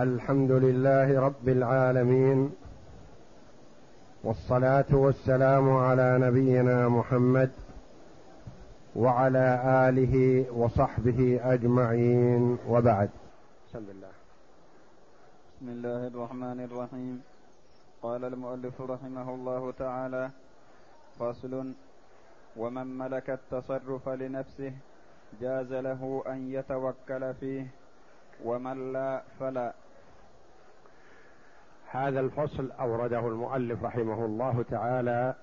الحمد لله رب العالمين، والصلاة والسلام على نبينا محمد وعلى آله وصحبه أجمعين، وبعد. بسم الله الرحمن الرحيم. قال المؤلف رحمه الله تعالى: فصل: ومن ملك التصرف لنفسه جاز له أن يتوكل فيه، ومن لا فلا. هذا الفصل أورده المؤلف رحمه الله تعالى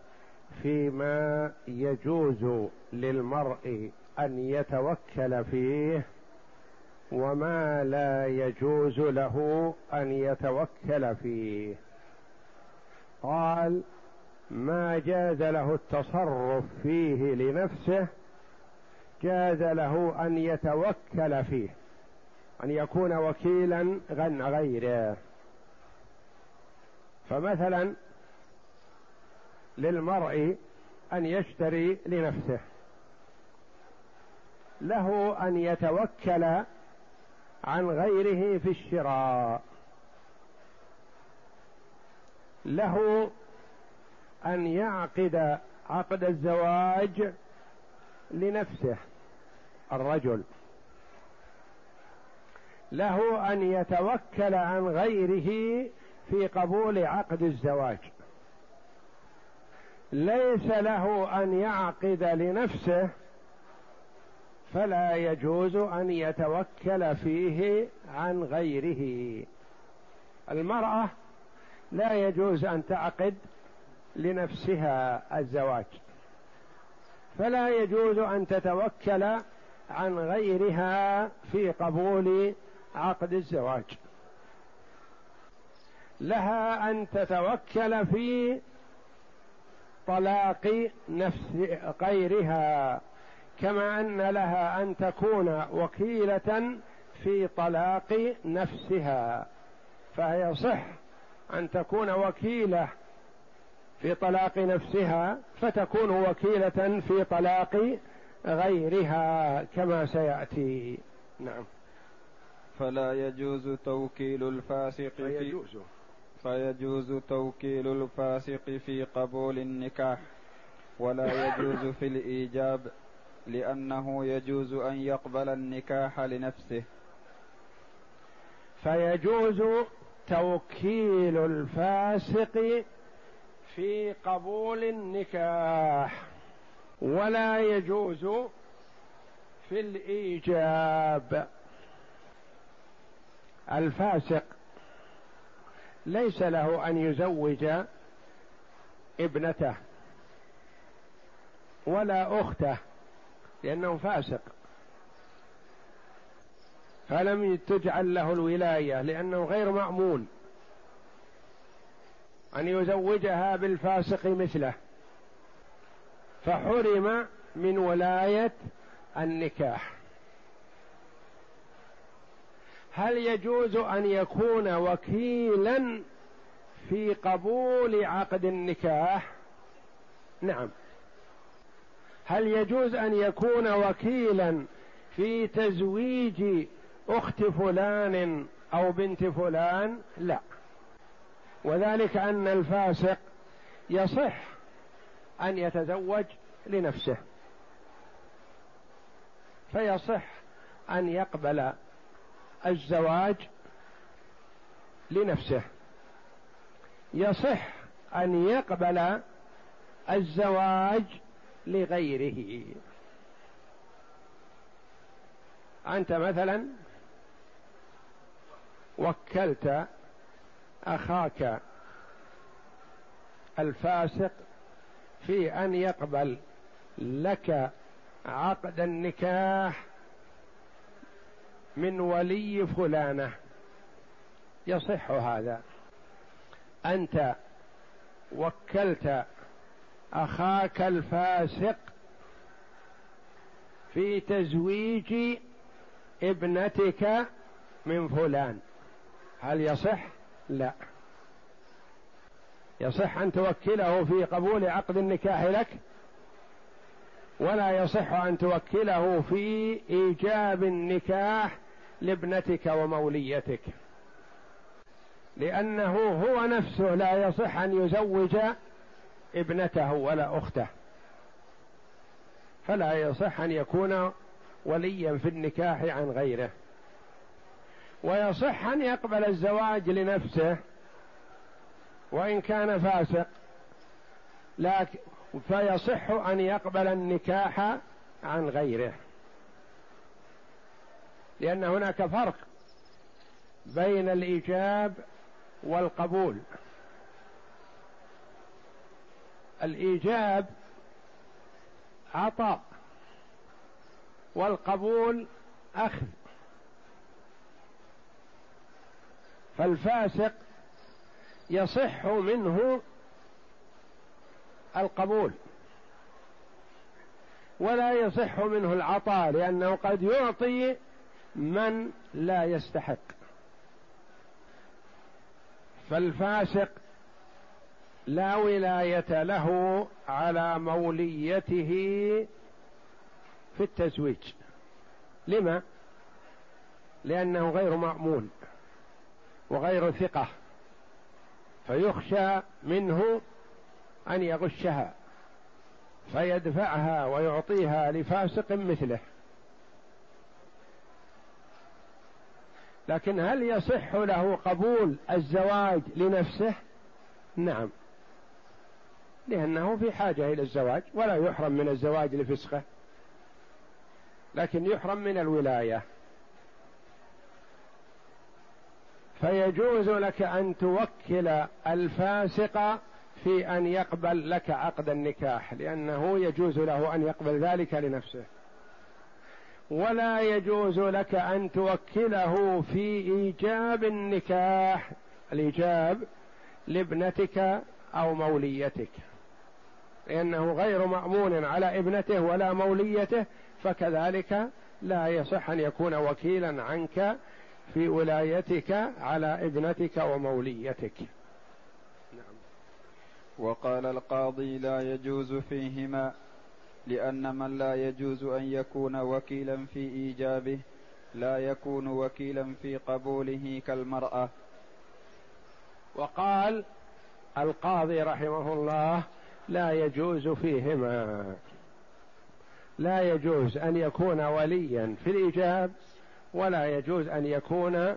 فيما يجوز للمرء أن يتوكل فيه وما لا يجوز له أن يتوكل فيه. قال: ما جاز له التصرف فيه لنفسه جاز له أن يتوكل فيه، أن يكون وكيلا غيره. فمثلا للمرء أن يشتري لنفسه، له أن يتوكل عن غيره في الشراء، له أن يعقد عقد الزواج لنفسه الرجل، له أن يتوكل عن غيره في قبول عقد الزواج. ليس له أن يعقد لنفسه، فلا يجوز أن يتوكل فيه عن غيره. المرأة لا يجوز أن تعقد لنفسها الزواج، فلا يجوز أن تتوكل عن غيرها في قبول عقد الزواج. لها أن تتوكل في طلاق نفس غيرها، كما أن لها أن تكون وكيلة في طلاق نفسها، فيصح أن تكون وكيلة في طلاق نفسها فتكون وكيلة في طلاق غيرها كما سيأتي. نعم. فيجوز توكيل الفاسق في قبول النكاح، ولا يجوز في الإيجاب، لأنه يجوز أن يقبل النكاح لنفسه. فيجوز توكيل الفاسق في قبول النكاح، ولا يجوز في الإيجاب. الفاسق ليس له أن يزوج ابنته ولا أخته لأنه فاسق، فلم تجعل له الولاية لأنه غير مأمون أن يزوجها بالفاسق مثله، فحرم من ولاية النكاح. هل يجوز أن يكون وكيلا في قبول عقد النكاح؟ نعم. هل يجوز أن يكون وكيلا في تزويج أخت فلان أو بنت فلان؟ لا، وذلك أن الفاسق يصح أن يتزوج لنفسه، فيصح أن يقبل الزواج لنفسه، يصح أن يقبل الزواج لغيره. أنت مثلا وكلت أخاك الفاسق في أن يقبل لك عقد النكاح من ولي فلانة، يصح هذا. أنت وكلت أخاك الفاسق في تزويج ابنتك من فلان، هل يصح؟ لا، يصح أن توكله في قبول عقد النكاح لك، ولا يصح أن توكله في إيجاب النكاح لابنتك وموليتك. لأنه هو نفسه لا يصح أن يزوج ابنته ولا أخته، فلا يصح أن يكون وليا في النكاح عن غيره، ويصح أن يقبل الزواج لنفسه وإن كان فاسق، لكن فيصح أن يقبل النكاح عن غيره، لأن هناك فرق بين الإيجاب والقبول. الإيجاب عطاء والقبول أخذ، فالفاسق يصح منه القبول ولا يصح منه العطاء، لأنه قد يعطي من لا يستحق، فالفاسق لا ولاية له على موليته في التزويج. لما؟ لأنه غير مأمون وغير ثقة، فيخشى منه أن يغشها فيدفعها ويعطيها لفاسق مثله. لكن هل يصح له قبول الزواج لنفسه؟ نعم، لأنه في حاجة إلى الزواج، ولا يحرم من الزواج لفسقه، لكن يحرم من الولاية. فيجوز لك أن توكل الفاسق في أن يقبل لك عقد النكاح، لأنه يجوز له أن يقبل ذلك لنفسه، ولا يجوز لك أن توكله في إيجاب النكاح، الإيجاب لابنتك أو موليتك، لأنه غير مأمون على ابنته ولا موليته، فكذلك لا يصح أن يكون وكيلا عنك في ولايتك على ابنتك وموليتك. نعم. وقال القاضي: لا يجوز فيهما، لأن من لا يجوز أن يكون وكيلا في إيجابه لا يكون وكيلا في قبوله كالمرأة. وقال القاضي رحمه الله: لا يجوز فيهما، لا يجوز أن يكون وليا في الإيجاب، ولا يجوز أن يكون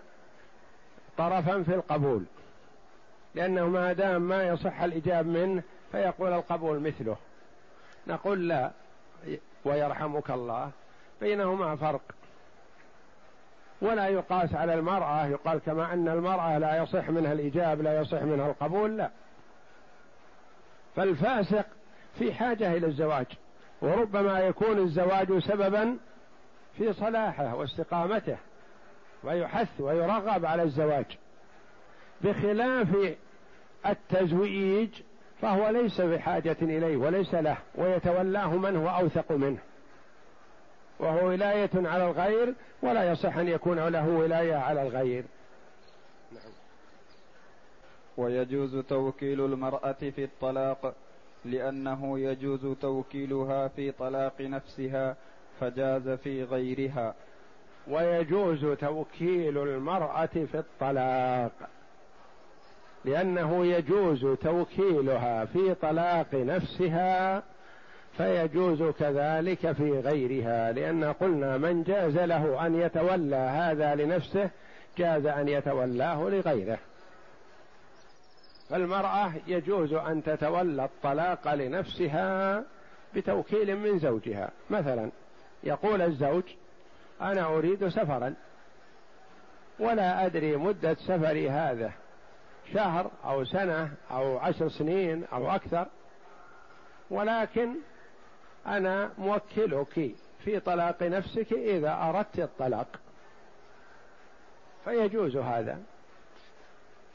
طرفا في القبول، لأنه ما دام ما يصح الإيجاب منه فيقول القبول مثله. نقول لا ويرحمك الله، بينهما فرق. ولا يقاس على المرأة، يقال كما أن المرأة لا يصح منها الإيجاب لا يصح منها القبول، لا. فالفاسق في حاجة إلى الزواج، وربما يكون الزواج سببا في صلاحه واستقامته، ويحث ويرغب على الزواج، بخلاف التزويج فهو ليس بحاجة إليه وليس له، ويتولاه من هو أوثق منه، وهو ولاية على الغير، ولا يصح أن يكون له ولاية على الغير. نعم. ويجوز توكيل المرأة في الطلاق، لأنه يجوز توكيلها في طلاق نفسها فجاز في غيرها. ويجوز توكيل المرأة في الطلاق، لأنه يجوز توكيلها في طلاق نفسها فيجوز كذلك في غيرها، لأن قلنا من جاز له أن يتولى هذا لنفسه جاز أن يتولاه لغيره. فالمرأة يجوز أن تتولى الطلاق لنفسها بتوكيل من زوجها، مثلا يقول الزوج: أنا أريد سفرا ولا أدري مدة سفري هذا شهر أو سنة أو 10 سنين أو أكثر، ولكن أنا موكلك في طلاق نفسك إذا أردت الطلاق، فيجوز هذا.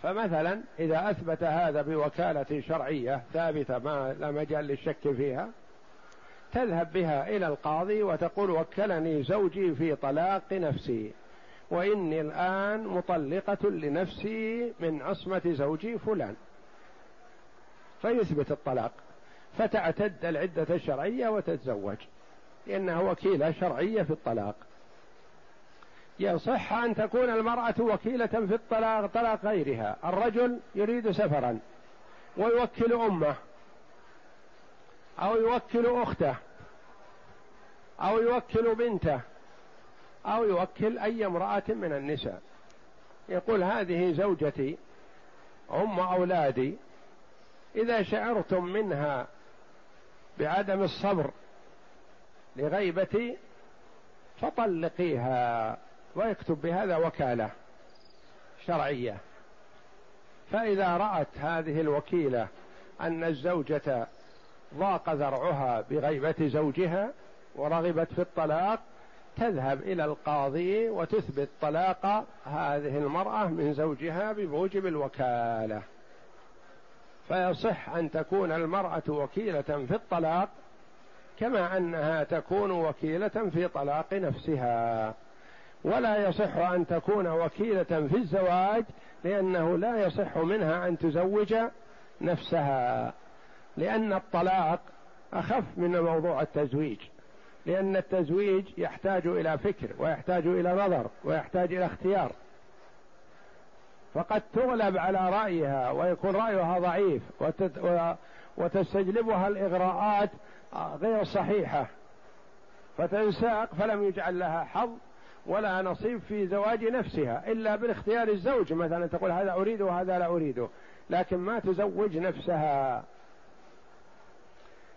فمثلا إذا أثبت هذا بوكالة شرعية ثابتة ما لا مجال للشك فيها، تذهب بها إلى القاضي وتقول: وكلني زوجي في طلاق نفسي، وإني الآن مطلقة لنفسي من عصمة زوجي فلان، فيثبت الطلاق، فتعتد العدة الشرعية وتتزوج، لأنها وكيلة شرعية في الطلاق. يصح أن تكون المرأة وكيلة في الطلاق طلاق غيرها. الرجل يريد سفرا ويوكل أمه أو يوكل أخته أو يوكل بنته أو يوكل أي امرأة من النساء، يقول هذه زوجتي أم أولادي، إذا شعرتم منها بعدم الصبر لغيبتي فطلقيها، ويكتب بهذا وكالة شرعية. فإذا رأت هذه الوكيلة أن الزوجة ضاق ذرعها بغيبة زوجها ورغبت في الطلاق، تذهب إلى القاضي وتثبت طلاق هذه المرأة من زوجها بموجب الوكالة. فيصح أن تكون المرأة وكيلة في الطلاق كما أنها تكون وكيلة في طلاق نفسها. ولا يصح أن تكون وكيلة في الزواج، لأنه لا يصح منها أن تزوج نفسها، لأن الطلاق أخف من موضوع التزويج، لأن التزويج يحتاج إلى فكر ويحتاج إلى نظر ويحتاج إلى اختيار، فقد تغلب على رأيها ويكون رأيها ضعيف وتستجلبها الإغراءات غير صحيحة فتنساق، فلم يجعل لها حظ ولا نصيب في زواج نفسها إلا بالاختيار الزوج، مثلا تقول هذا أريده وهذا لا أريده، لكن ما تزوج نفسها.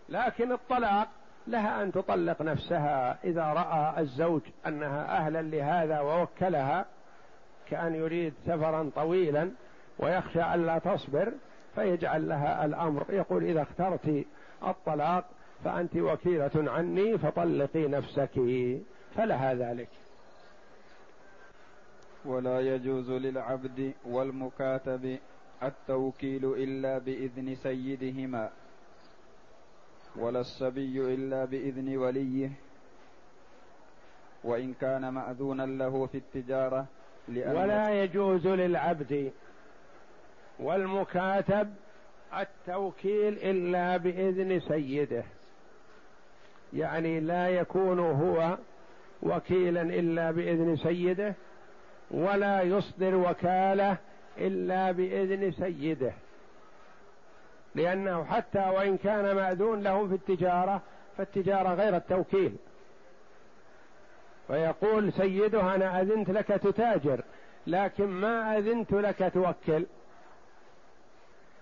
لكن الطلاق لها أن تطلق نفسها إذا رأى الزوج أنها أهلا لهذا ووكلها، كأن يريد سفرا طويلا ويخشى ألا تصبر، فيجعل لها الأمر، يقول إذا اخترت الطلاق فأنت وكيلة عني فطلقي نفسك، فلها ذلك. ولا يجوز للعبد والمكاتب التوكيل إلا بإذن سيدهما، ولا الصبي إلا بإذن وليه، وإن كان مأذونا له في التجارة. ولا يجوز للعبد والمكاتب التوكيل إلا بإذن سيده، يعني لا يكون هو وكيلا إلا بإذن سيده، ولا يصدر وكالة إلا بإذن سيده، لأنه حتى وإن كان مأذون لهم في التجارة فالتجارة غير التوكيل، ويقول سيده أنا أذنت لك تتاجر لكن ما أذنت لك توكل،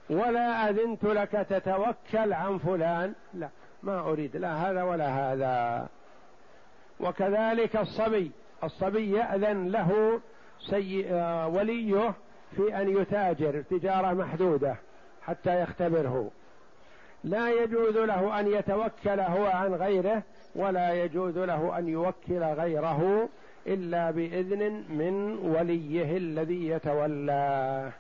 ولا أذنت لك تتوكل عن فلان، لا ما أريد لا هذا ولا هذا. وكذلك الصبي يأذن له وليه في أن يتاجر تجارة محدودة حتى يختبره، لا يجوز له أن يتوكل هو عن غيره، ولا يجوز له أن يوكل غيره إلا بإذن من وليه الذي يتولاه.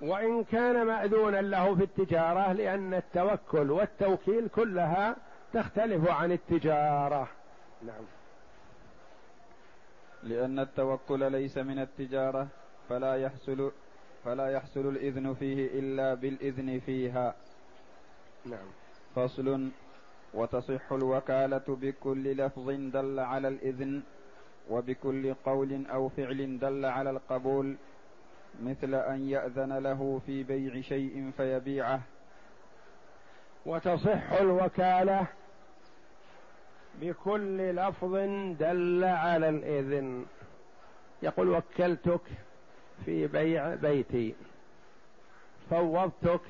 وإن كان مأذونا له في التجارة، لأن التوكل والتوكيل كلها تختلف عن التجارة. نعم، لأن التوكل ليس من التجارة فلا يحصل الإذن فيه إلا بالإذن فيها. نعم. فصل. وتصح الوكالة بكل لفظ دل على الإذن، وبكل قول أو فعل دل على القبول، مثل أن يأذن له في بيع شيء فيبيعه. وتصح الوكالة بكل لفظ دل على الإذن، يقول وكلتك في بيع بيتي، فوضتك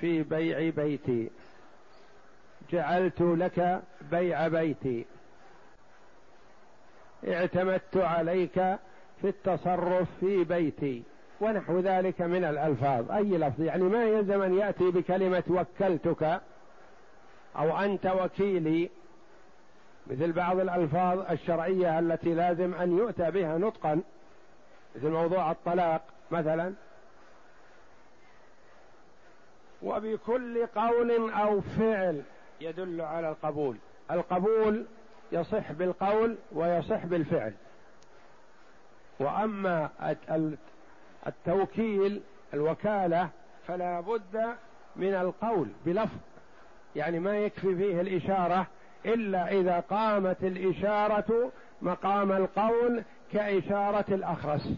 في بيع بيتي، جعلت لك بيع بيتي، اعتمدت عليك في التصرف في بيتي، ونحو ذلك من الألفاظ، أي لفظ، يعني ما يلزم أن يأتي بكلمة وكلتك أو أنت وكيلي، مثل بعض الألفاظ الشرعية التي لازم أن يؤتى بها نطقا، مثل موضوع الطلاق مثلا. وبكل قول أو فعل يدل على القبول، القبول يصح بالقول ويصح بالفعل، وأما التوكيل الوكالة فلا بد من القول بلفظ، يعني ما يكفي فيه الإشارة إلا إذا قامت الإشارة مقام القول كإشارة الأخرس،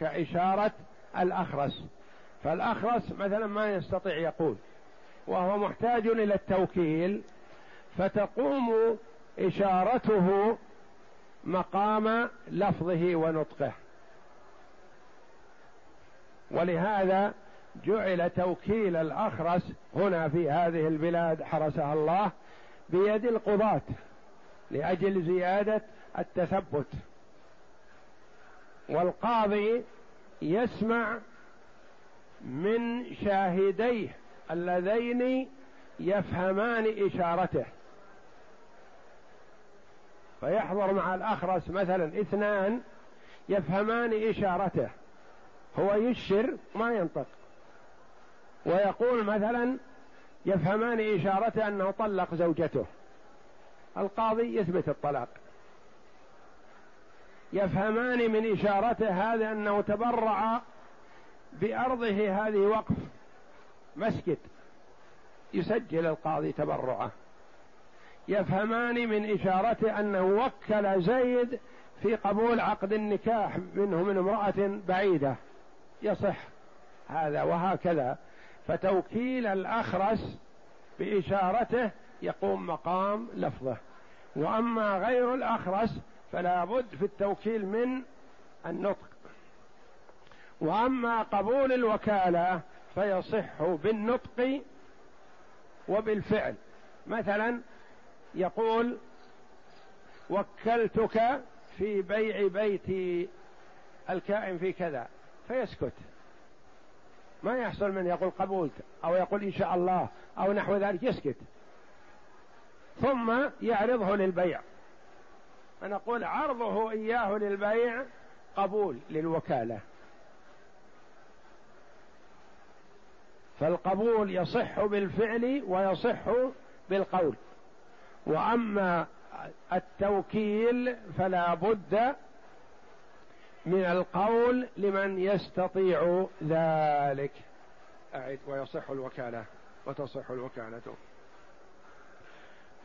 كإشارة الأخرس. فالأخرس مثلا ما يستطيع يقول وهو محتاج إلى التوكيل، فتقوم إشارته مقام لفظه ونطقه، ولهذا جعل توكيل الأخرس هنا في هذه البلاد حرسها الله بيد القضاة لأجل زيادة التثبت. والقاضي يسمع من شاهديه اللذين يفهمان إشارته، فيحضر مع الأخرس مثلا اثنان يفهمان إشارته، هو يشر ما ينطق، ويقول مثلا يفهمان إشارته أنه طلق زوجته، القاضي يثبت الطلاق. يفهمان من إشارته هذا أنه تبرع بأرضه، هذه وقف مسجد، يسجل القاضي تبرعه. يفهمان من إشارته أنه وكل زيد في قبول عقد النكاح منه من امرأة بعيدة، يصح هذا، وهكذا. فتوكيل الأخرس بإشارته يقوم مقام لفظه، وأما غير الأخرس فلا بد في التوكيل من النطق. وأما قبول الوكالة فيصح بالنطق وبالفعل، مثلا يقول وكلتك في بيع بيتي الكائن في كذا، فيسكت، ما يحصل من يقول قبولت أو يقول إن شاء الله أو نحو ذلك، يسكت ثم يعرضه للبيع. أنا أقول عرضه إياه للبيع قبول للوكالة، فالقبول يصح بالفعل ويصح بالقول. وأما التوكيل فلا بد من القول لمن يستطيع ذلك. أعد: ويصح الوكالة وتصح الوكالة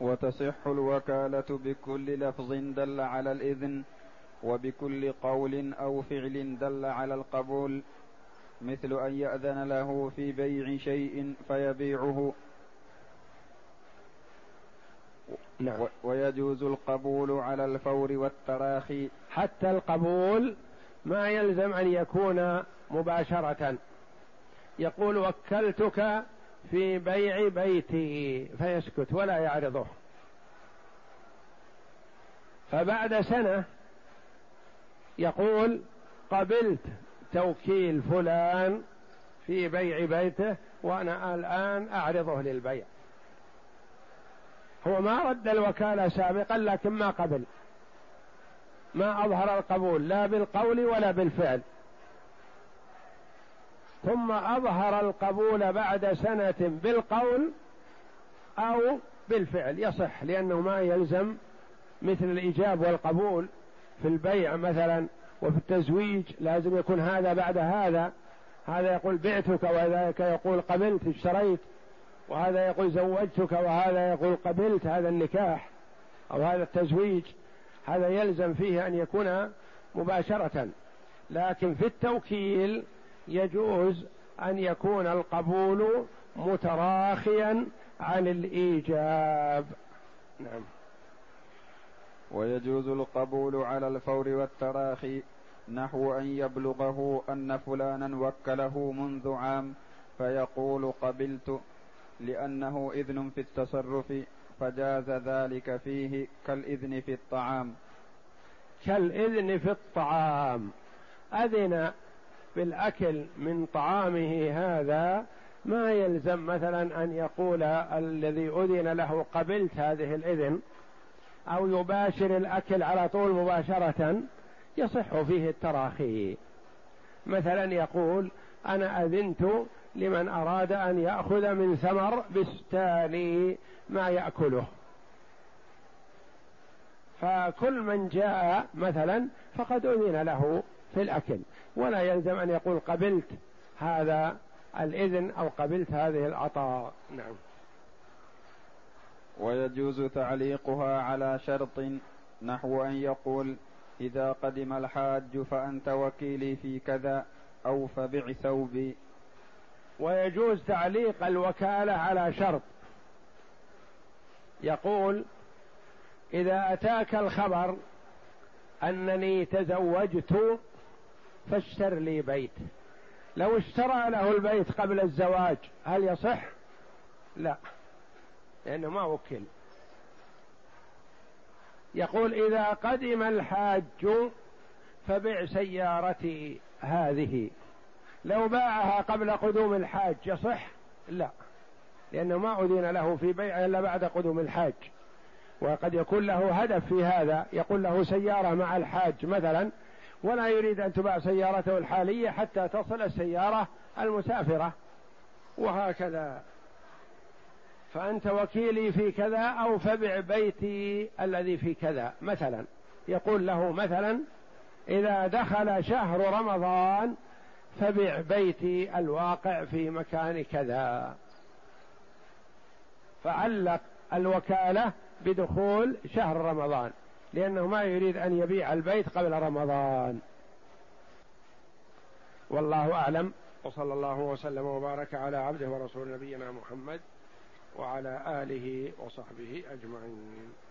وتصح الوكالة بكل لفظ دل على الإذن، وبكل قول أو فعل دل على القبول، مثل أن يأذن له في بيع شيء فيبيعه. نعم. ويجوز القبول على الفور والتراخي. حتى القبول ما يلزم أن يكون مباشرة، يقول وكلتك في بيع بيتي فيسكت ولا يعرضه، فبعد سنة يقول قبلت توكيل فلان في بيع بيته وأنا الآن أعرضه للبيع. هو ما رد الوكالة سابقا لكن ما قبل، ما أظهر القبول لا بالقول ولا بالفعل، ثم أظهر القبول بعد سنة بالقول أو بالفعل، يصح، لأنه ما يلزم مثل الإجاب والقبول في البيع مثلا، وفي التزويج لازم يكون هذا بعد هذا، هذا يقول بعتك وذاك يقول قبلت اشتريت، وهذا يقول زوجتك وهذا يقول قبلت هذا النكاح أو هذا التزويج، هذا يلزم فيه أن يكون مباشرة. لكن في التوكيل يجوز أن يكون القبول متراخيا عن الإيجاب. نعم. ويجوز القبول على الفور والتراخي، نحو أن يبلغه أن فلانا وكله منذ عام فيقول قبلت، لأنه إذن في التصرف فجاز ذلك فيه كالإذن في الطعام. كالإذن في الطعام، أذن بالأكل من طعامه، هذا ما يلزم مثلا أن يقول الذي أذن له قبلت هذه الإذن، أو يباشر الأكل على طول مباشرة، يصح فيه التراخي. مثلا يقول أنا أذنت لمن أراد أن يأخذ من ثمر بستاني ما يأكله، فكل من جاء مثلا فقد أذن له في الأكل، ولا يلزم أن يقول قبلت هذا الإذن أو قبلت هذه العطاء. نعم. ويجوز تعليقها على شرط نحو أن يقول إذا قدم الحاج فأنت وكيلي في كذا أو فبع ثوبي. ويجوز تعليق الوكالة على شرط، يقول إذا أتاك الخبر أنني تزوجت فاشتر لي بيت. لو اشترى له البيت قبل الزواج هل يصح؟ لا، لأنه ما وكل. يقول إذا قدم الحاج فبع سيارتي هذه. لو باعها قبل قدوم الحاج يصح؟ لا، لأنه ما أذن له في بيع إلا بعد قدوم الحاج، وقد يكون له هدف في هذا، يقول له سيارة مع الحاج مثلا ولا يريد أن تباع سيارته الحالية حتى تصل السيارة المسافرة، وهكذا. فأنت وكيلي في كذا أو فبع بيتي الذي في كذا مثلا. يقول له مثلا إذا دخل شهر رمضان فبع بيتي الواقع في مكان كذا، فعلق الوكالة بدخول شهر رمضان لأنه ما يريد أن يبيع البيت قبل رمضان. والله أعلم، وصلى الله وسلم وبارك على عبده ورسول نبينا محمد وعلى آله وصحبه أجمعين.